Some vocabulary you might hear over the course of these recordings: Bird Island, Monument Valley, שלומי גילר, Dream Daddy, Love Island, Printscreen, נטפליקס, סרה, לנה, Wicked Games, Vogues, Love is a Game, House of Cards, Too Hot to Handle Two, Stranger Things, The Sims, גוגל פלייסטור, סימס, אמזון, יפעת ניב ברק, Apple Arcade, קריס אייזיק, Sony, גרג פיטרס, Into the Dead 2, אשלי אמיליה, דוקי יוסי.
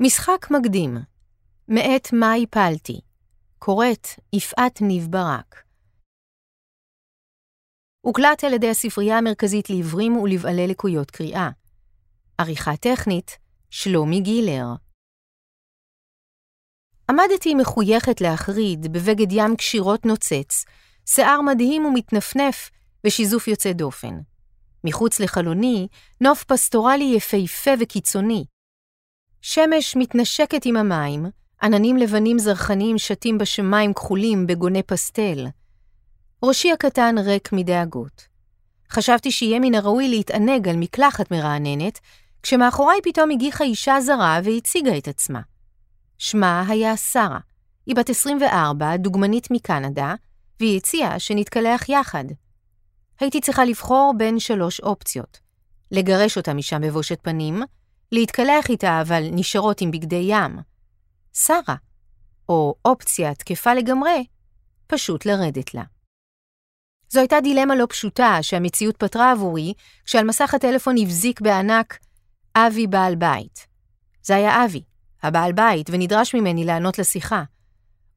משחק מקדים, מאת מה הפלתי, קוראת יפעת ניב ברק. הוקלט על ידי הספרייה המרכזית לעברים ולבעלי לקויות קריאה. עריכה טכנית, שלומי גילר. עמדתי מחויכת להחריד בבגד ים קשירות נוצץ, שיער מדהים ומתנפנף ושיזוף יוצא דופן. מחוץ לחלוני, נוף פסטורלי יפהפה וקיצוני. שמש מתנשקת עם המים, עננים לבנים זרחניים שתים בשמיים כחולים בגוני פסטל. ראשי הקטן ריק מדאגות. חשבתי שיהיה מן הראוי להתענג על מקלחת מרעננת, כשמאחוריי פתאום הגיחה אישה זרה והציגה את עצמה. שמה היה סרה. היא בת 24, דוגמנית מקנדה, והיא הציעה שנתקלח יחד. הייתי צריכה לבחור בין 3 אופציות. לגרש אותה משם בבושת פנים, להתקלח איתה אבל נשארות עם בגדי ים. סרה. או אופציה תקפה לגמרי, פשוט לרדת לה. זו הייתה דילמה לא פשוטה שהמציאות פתרה עבורי, כשעל מסך הטלפון הבזיק בענק, אבי בעל בית. זה היה אבי, הבעל בית, ונדרש ממני לענות לשיחה.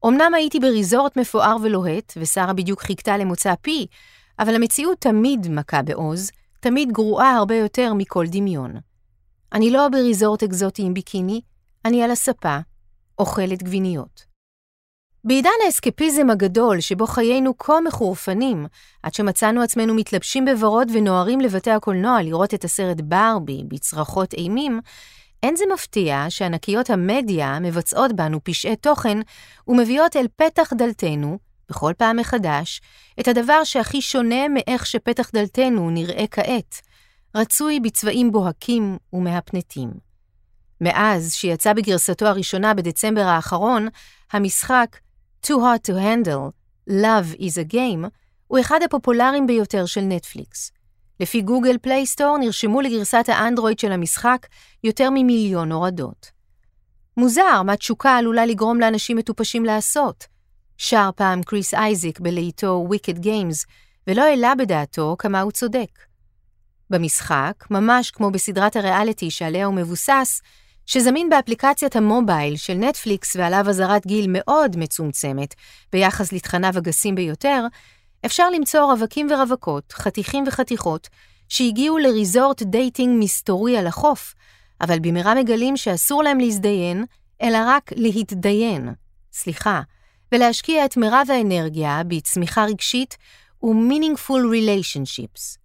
אמנם הייתי בריזורט מפואר ולוהט, ושרה בדיוק חיכתה למוצא פי, אבל המציאות תמיד מכה בעוז, תמיד גרועה הרבה יותר מכל דמיון. אני לא בריזורט אקזוטי עם ביקיני, אני על הספה, אוכלת גביניות. בעידן האסקפיזם הגדול שבו חיינו כה מחורפנים, עד שמצאנו עצמנו מתלבשים בוורוד ונוערים לבתי הקולנוע לראות את הסרט ברבי בצרחות אימים, אין זה מפתיע שענקיות המדיה מבצעות בנו פשעי תוכן ומביאות אל פתח דלתנו, בכל פעם מחדש, את הדבר שהכי שונה מאיך שפתח דלתנו נראה כעת, רצוי בצבעים בוהקים ומהפנטים. מאז שיצא בגרסתו הראשונה בדצמבר האחרון, המשחק Too Hot to Handle, Love is a Game, הוא אחד הפופולריים ביותר של נטפליקס. לפי גוגל פלייסטור נרשמו לגרסת האנדרואיד של המשחק יותר ממיליון הורדות. מוזר מה תשוקה עלולה לגרום לאנשים מטופשים לעשות. שר פעם קריס אייזיק בלהיטו Wicked Games, ולא העלה בדעתו כמה הוא צודק. במשחק, ממש כמו בסדרת הריאליטי שעליה הוא מבוסס, שזמין באפליקציית המובייל של נטפליקס ועליו עזרת גיל מאוד מצומצמת ביחס לתכניו הגסים ביותר, אפשר למצוא רווקים ורווקות, חתיכים וחתיכות, שהגיעו לריזורט דייטינג מסתורי על החוף, אבל במהרה מגלים שאסור להם להזדיין, אלא רק להתדיין, ולהשקיע את מרב האנרגיה בצמיחה רגשית ו-meaningful relationships.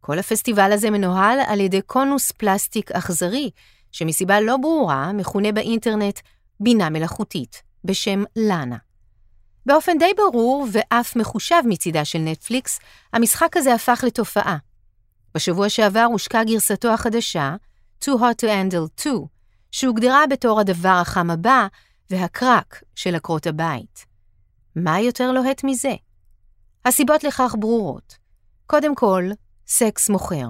כל הפסטיבל הזה מנוהל על ידי קונוס פלסטיק אכזרי, שמסיבה לא ברורה מכונה באינטרנט בינה מלאכותית, בשם לנה. באופן די ברור ואף מחושב מצידה של נטפליקס, המשחק הזה הפך לתופעה. בשבוע שעבר הושקה גרסתו החדשה, Too Hot to Handle Two, שהוגדרה בתור הדבר החם הבא והקרק של עקרות הבית. מה יותר לוהט מזה? הסיבות לכך ברורות. קודם כל, סקס מוכר.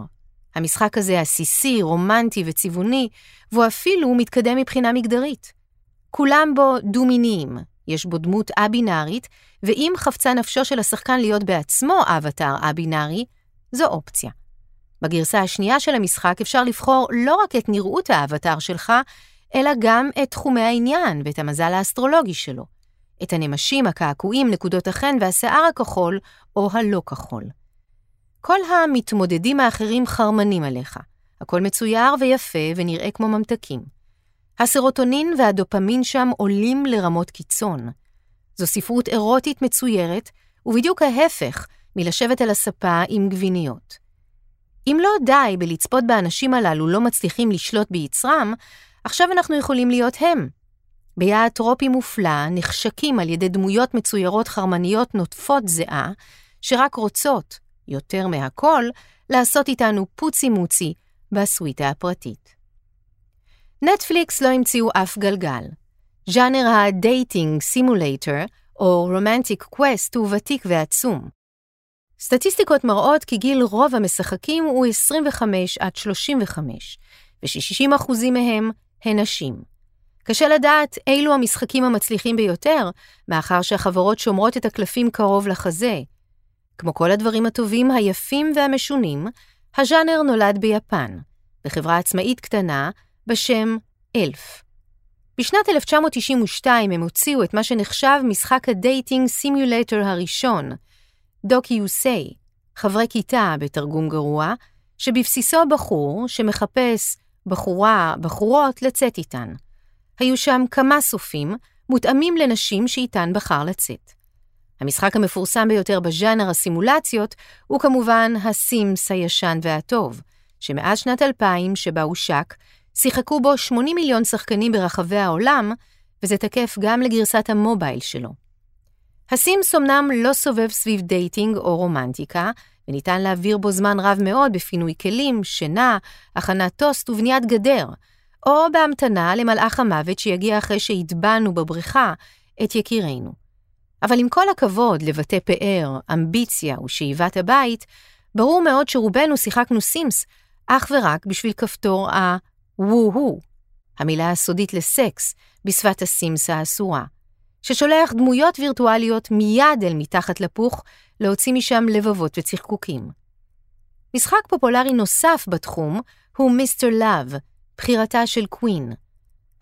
המשחק הזה עסיסי, רומנטי וצבעוני, והוא אפילו מתקדם מבחינה מגדרית. כולם בו דו-מיניים, יש בו דמות א-בינארית, ואם חפצה נפשו של השחקן להיות בעצמו אבטר א-בינארי, זו אופציה. בגרסה השנייה של המשחק אפשר לבחור לא רק את נראות האבטר שלך, אלא גם את תחומי העניין ואת המזל האסטרולוגי שלו, את הנמשים, הקעקועים, נקודות החן והשיער הכחול או הלא כחול. כל המתמודדים האחרים חרמנים עליך. הכל מצויר ויפה ונראה כמו ממתקים. הסרוטונין והדופמין שם עולים לרמות קיצון. זו ספרות אירוטית מצוירת, ובדיוק ההפך מלשבת על הספה עם גביניות. אם לא די בלצפות באנשים הללו לא מצליחים לשלוט ביצרם, עכשיו אנחנו יכולים להיות הם. ביעד טרופי מופלא נחשקים על ידי דמויות מצוירות חרמניות נוטפות זהה, שרק רוצות, יותר מהכל, לעשות איתנו פוצי מוצי בסוויטה הפרטית. נטפליקס לא המציאו אף גלגל. ז'אנר הדייטינג סימולייטר או רומנטיק קווסט הוא ותיק ועצום. סטטיסטיקות מראות כי גיל רוב המשחקים הוא 25 עד 35, ו60% מהם הן נשים. קשה לדעת אילו המשחקים המצליחים ביותר, מאחר שהחברות שומרות את הקלפים קרוב לחזה. כמו כל הדברים הטובים, היפים והמשונים, הז'אנר נולד ביפן, בחברה עצמאית קטנה בשם אלף. בשנת 1992 הם הוציאו את מה שנחשב משחק הדייטינג סימולטור הראשון, דוקי יוסי, חברי כיתה בתרגום גרוע, שבבסיסו בחור שמחפש בחורות לצאת איתן. היו שם כמה סופים מותאמים לנשים שאיתן בחר לצאת. המשחק המפורסם ביותר בז'אנר הסימולציות הוא כמובן הסימס הישן והטוב, שמאז שנת 2000 שבה הוא שק, שיחקו בו 80 מיליון שחקנים ברחבי העולם, וזה תקף גם לגרסת המובייל שלו. הסימס אמנם לא סובב סביב דייטינג או רומנטיקה, וניתן להעביר בו זמן רב מאוד בפינוי כלים, שינה, הכנת טוסט ובניית גדר, או בהמתנה למלאך המוות שיגיע אחרי שהטבענו בבריכה את יקירנו. אבל עם כל הכבוד לבטא פאר, אמביציה ושאיבת הבית, ברור מאוד שרובנו שיחקנו סימס אך ורק בשביל כפתור ה-וו-הו, המילה הסודית לסקס בשפת הסימס האסורה, ששולח דמויות וירטואליות מיד אל מתחת לפוך להוציא משם לבבות וצחקוקים. משחק פופולרי נוסף בתחום הוא מיסטר לוב, בחירתה של קווין.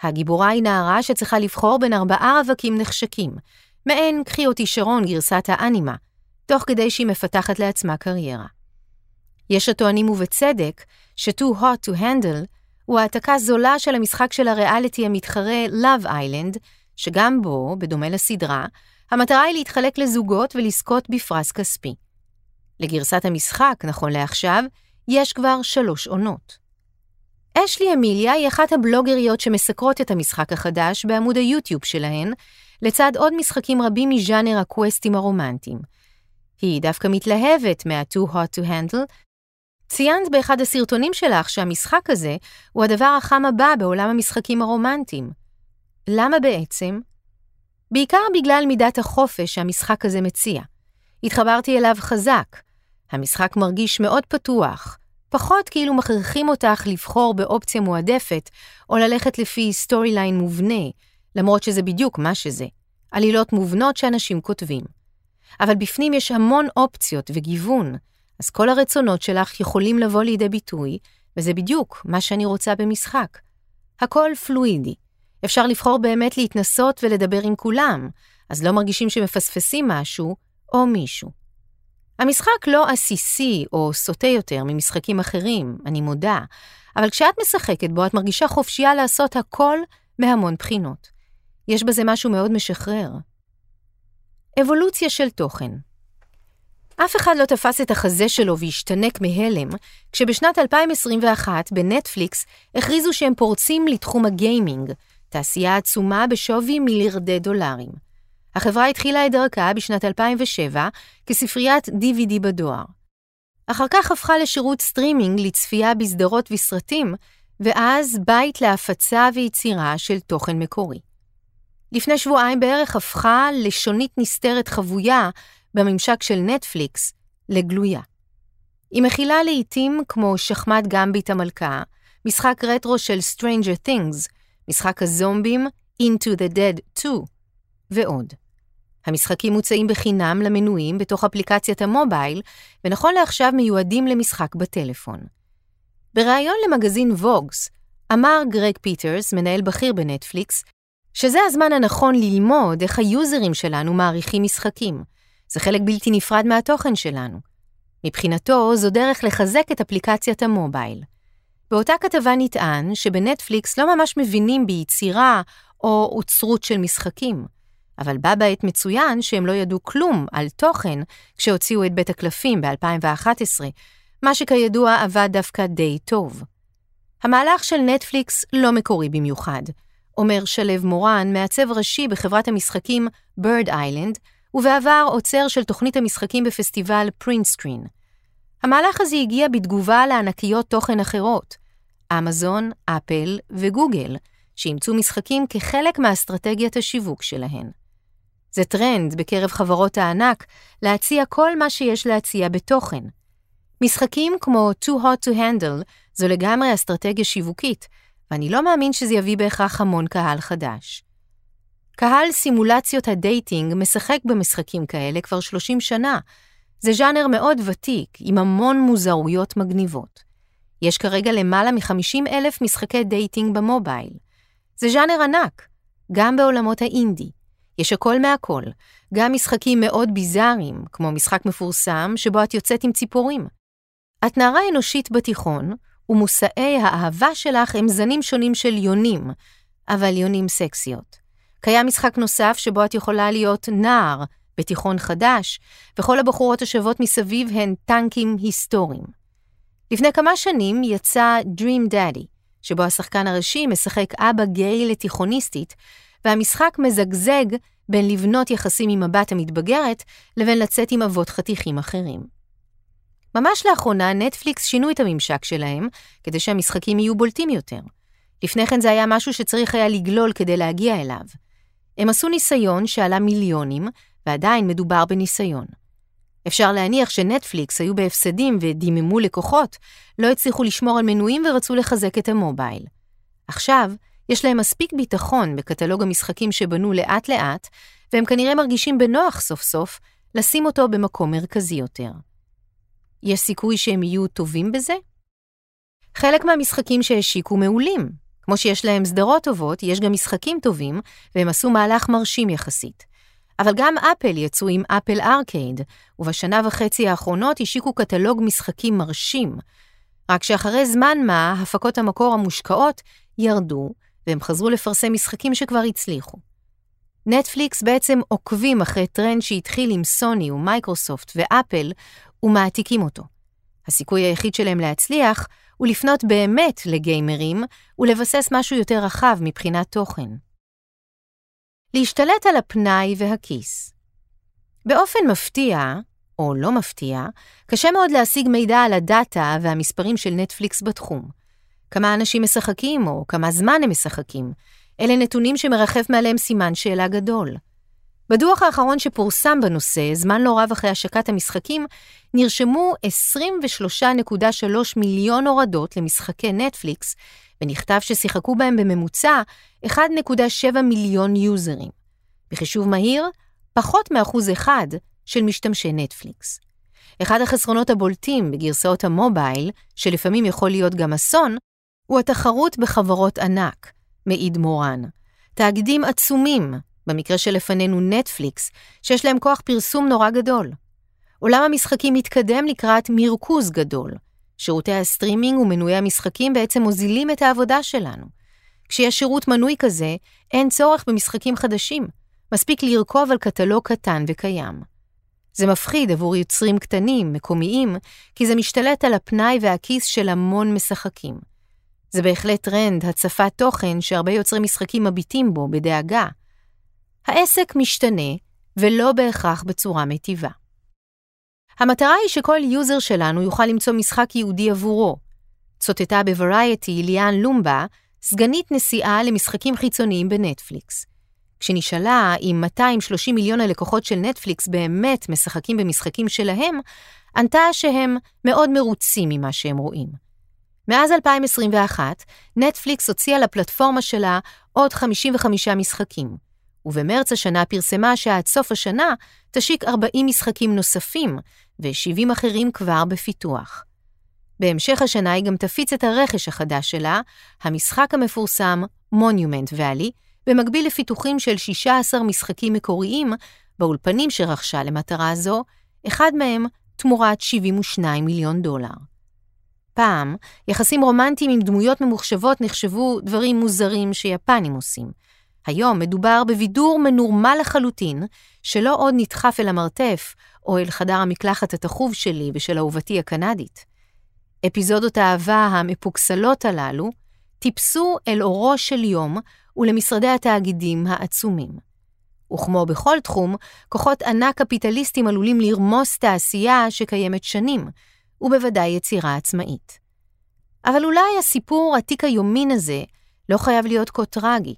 הגיבורה היא נערה שצריכה לבחור בין 4 רווקים נחשקים, מעין קחי אותי שרון גרסת האנימה, תוך כדי שהיא מפתחת לעצמה קריירה. יש הטוענים ובצדק ש-Too Hot to Handle הוא העתקה זולה של המשחק של הריאליטי המתחרה Love Island, שגם בו, בדומה לסדרה, המטרה היא להתחלק לזוגות ולזכות בפרס כספי. לגרסת המשחק, נכון לעכשיו, יש כבר 3 עונות. אשלי אמיליה היא אחת הבלוגריות שמסקרות את המשחק החדש בעמוד היוטיוב שלהן, לצד עוד משחקים רבים מז'אנר הקווסטים הרומנטיים. היא דווקא מתלהבת מה-Too Hot to Handle. ציינת באחד הסרטונים שלך שהמשחק הזה הוא הדבר החם הבא בעולם המשחקים הרומנטיים. למה בעצם? בעיקר בגלל מידת החופש שהמשחק הזה מציע. התחברתי אליו חזק. המשחק מרגיש מאוד פתוח. פחות כאילו מכריחים אותך לבחור באופציה מועדפת או ללכת לפי סטורי ליין מובנה, למרות שזה בדיוק מה שזה. עלילות מובנות שאנשים כותבים. אבל בפנים יש המון אופציות וגיוון, אז כל הרצונות שלך יכולים לבוא לידי ביטוי, וזה בדיוק מה שאני רוצה במשחק. הכל פלואידי. אפשר לבחור באמת להתנסות ולדבר עם כולם, אז לא מרגישים שמפספסים משהו או מישהו. המשחק לא עסיסי או סוטה יותר ממשחקים אחרים, אני מודה, אבל כשאת משחקת בו את מרגישה חופשייה לעשות הכל מהמון בחינות. יש בזה משהו מאוד משחרר. אבולוציה של תוכן. אף אחד לא תפס את החזה שלו והשתנק מהלם, כשבשנת 2021 בנטפליקס הכריזו שהם פורצים לתחום הגיימינג, תעשייה עצומה בשווי מיליארדי $. החברה התחילה את דרכה בשנת 2007 כספריית DVD בדואר. אחר כך הפכה לשירות סטרימינג לצפייה בסדרות וסרטים, ואז בית להפצה ויצירה של תוכן מקורי. לפני שבועיים בערך הפכה לשונית נסתרת חבויה בממשק של נטפליקס לגלויה. היא מכילה לעתים כמו שחמט גמבית המלכה, משחק רטרו של Stranger Things, משחק הזומבים Into the Dead 2 ועוד. המשחקים מוצאים בחינם למנויים בתוך אפליקציית המובייל, ונכון לעכשיו מיועדים למשחק בטלפון. בראיון למגזין Vogues, אמר גרג פיטרס, מנהל בכיר בנטפליקס, שזה הזמן הנכון ללמוד איך היוזרים שלנו מעריכים משחקים. זה חלק בלתי נפרד מהתוכן שלנו. מבחינתו, זו דרך לחזק את אפליקציית המובייל. באותה כתבה נטען שבנטפליקס לא ממש מבינים ביצירה או עוצרות של משחקים, אבל בה בעת מצוין שהם לא ידעו כלום על תוכן כשהוציאו את בית הקלפים ב-2011, מה שכידוע עבד דווקא די טוב. המהלך של נטפליקס לא מקורי במיוחד, אומר שלב מורן, מעצב ראשי בחברת המשחקים Bird Island, ובעבר עוצר של תוכנית המשחקים בפסטיבל Printscreen. המהלך הזה הגיע בתגובה לענקיות תוכן אחרות, אמזון, אפל וגוגל, שימצאו משחקים כחלק מהאסטרטגיית השיווק שלהן. זה טרנד בקרב חברות הענק להציע כל מה שיש להציע בתוכן. משחקים כמו Too Hot to Handle זו לגמרי אסטרטגיה שיווקית, ואני לא מאמין שזה יביא בהכרח המון קהל חדש. קהל סימולציות הדייטינג משחק במשחקים כאלה כבר 30 שנה. זה ז'אנר מאוד ותיק, עם המון מוזרויות מגניבות. יש כרגע למעלה מ-50,000 משחקי דייטינג במובייל. זה ז'אנר ענק, גם בעולמות האינדי. יש הכל מהכל, גם משחקים מאוד ביזאריים, כמו משחק מפורסם שבו את יוצאת עם ציפורים. את נערה אנושית בתיכון, ומושאי האהבה שלך הם זנים שונים של יונים, אבל יונים סקסיות. קיים משחק נוסף שבו את יכולה להיות נער בתיכון חדש, וכל הבחורות השוות מסביב הן טנקים היסטוריים. לפני כמה שנים יצא Dream Daddy, שבו השחקן הראשי משחק אבא גיי לתיכוניסטית, והמשחק מזגזג בין לבנות יחסים עם הבת המתבגרת לבין לצאת עם אבות חתיכים אחרים. ממש לאחרונה, נטפליקס שינו את הממשק שלהם, כדי שהמשחקים יהיו בולטים יותר. לפני כן זה היה משהו שצריך היה לגלול כדי להגיע אליו. הם עשו ניסיון שעלה מיליונים, ועדיין מדובר בניסיון. אפשר להניח שנטפליקס היו בהפסדים ודיממו לקוחות, לא הצליחו לשמור על מנויים ורצו לחזק את המובייל. עכשיו, יש להם מספיק ביטחון בקטלוג המשחקים שבנו לאט לאט, והם כנראה מרגישים בנוח סוף סוף לשים אותו במקום מרכזי יותר. יש סיכוי שהם יהיו טובים בזה? חלק מהמשחקים שהשיקו מעולים. כמו שיש להם סדרות טובות, יש גם משחקים טובים, והם עשו מהלך מרשים יחסית. אבל גם אפל יצאו עם אפל ארקייד, ובשנה וחצי האחרונות השיקו קטלוג משחקים מרשים. רק שאחרי זמן מה, הפקות המקור המושקעות ירדו, והם חזרו לפרסם משחקים שכבר הצליחו. נטפליקס בעצם עוקבים אחרי טרנד שהתחיל עם סוני ומייקרוסופט ואפל, ומעתיקים אותו. הסיכוי היחיד שלהם להצליח הוא לפנות באמת לגיימרים ולבסס משהו יותר רחב מבחינת תוכן. להשתלט על הפנאי והכיס. באופן מפתיע, או לא מפתיע, קשה מאוד להשיג מידע על הדאטה והמספרים של נטפליקס בתחום. כמה אנשים משחקים או כמה זמן הם משחקים, אלה נתונים שמרחף מעליהם סימן שאלה גדול. בדוח האחרון שפורסם בנושא, זמן לא רב אחרי השקת המשחקים, נרשמו 23.3 מיליון הורדות למשחקי נטפליקס, ונכתב ששיחקו בהם בממוצע 1.7 מיליון יוזרים. בחישוב מהיר, פחות מ1% של משתמשי נטפליקס. אחד החסרונות הבולטים בגרסאות המובייל, שלפעמים יכול להיות גם אסון, הוא התחרות בחברות ענק, מעיד מורן. תאגידים עצומים, במקרה שלפנינו נטפליקס, שיש להם כוח פרסום נורא גדול. עולם המשחקים מתקדם לקראת מרכוז גדול. שירותי הסטרימינג ומנויי המשחקים בעצם מוזילים את העבודה שלנו. כשיש שירות מנוי כזה, אין צורך במשחקים חדשים. מספיק לרכוב על קטלוג קטן וקיים. זה מפחיד עבור יוצרים קטנים, מקומיים, כי זה משתלט על הפנאי והכיס של המון משחקים. זה בהחלט טרנד, הצפת תוכן שהרבה יוצרים משחקים מביטים בו בדאגה. העסק משתנה, ולא בהכרח בצורה מטיבה. המטרה היא שכל יוזר שלנו יוכל למצוא משחק ייעודי עבורו. צוטטה בוורייטי ליאן לומבה, סגנית נשיאה למשחקים חיצוניים בנטפליקס. כשנשאלה אם 230 מיליון הלקוחות של נטפליקס באמת משחקים במשחקים שלהם, ענתה שהם מאוד מרוצים ממה שהם רואים. מאז 2021, נטפליקס הוציאה לפלטפורמה שלה עוד 55 משחקים. ובמרץ השנה פרסמה שעד סוף השנה תשיק 40 משחקים נוספים ו70 אחרים כבר בפיתוח. בהמשך השנה היא גם תפיץ את הרכש החדש שלה, המשחק המפורסם Monument Valley, במקביל לפיתוחים של 16 משחקים מקוריים באולפנים שרכשה למטרה זו, אחד מהם תמורת $72 מיליון. פעם, יחסים רומנטיים עם דמויות ממוחשבות נחשבו דברים מוזרים שיפנים עושים. היום מדובר בבידור מנורמל לחלוטין, שלא עוד נדחף אל המרתף או אל חדר המקלחת התחוב שלי ושל אהובתי הקנדית. אפיזודות האהבה המפוקסלות הללו טיפסו אל אורו של יום ולמשרדי התאגידים העצומים. וכמו בכל תחום, כוחות ענק קפיטליסטים עלולים לרמוס תעשייה שקיימת שנים, ובוודאי יצירה עצמאית. אבל אולי הסיפור עתיק היומין הזה לא חייב להיות כה טרגי.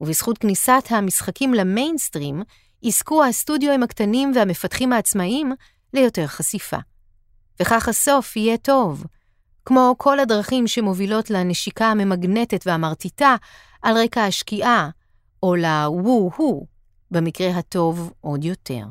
ובזכות כניסת המשחקים למיינסטרים, עסקו הסטודיו הקטנים והמפתחים העצמאיים ליותר חשיפה. וכך הסוף יהיה טוב, כמו כל הדרכים שמובילות לנשיקה הממגנטת והמרטיטה על רקע השקיעה, או לוו-הו, במקרה הטוב עוד יותר.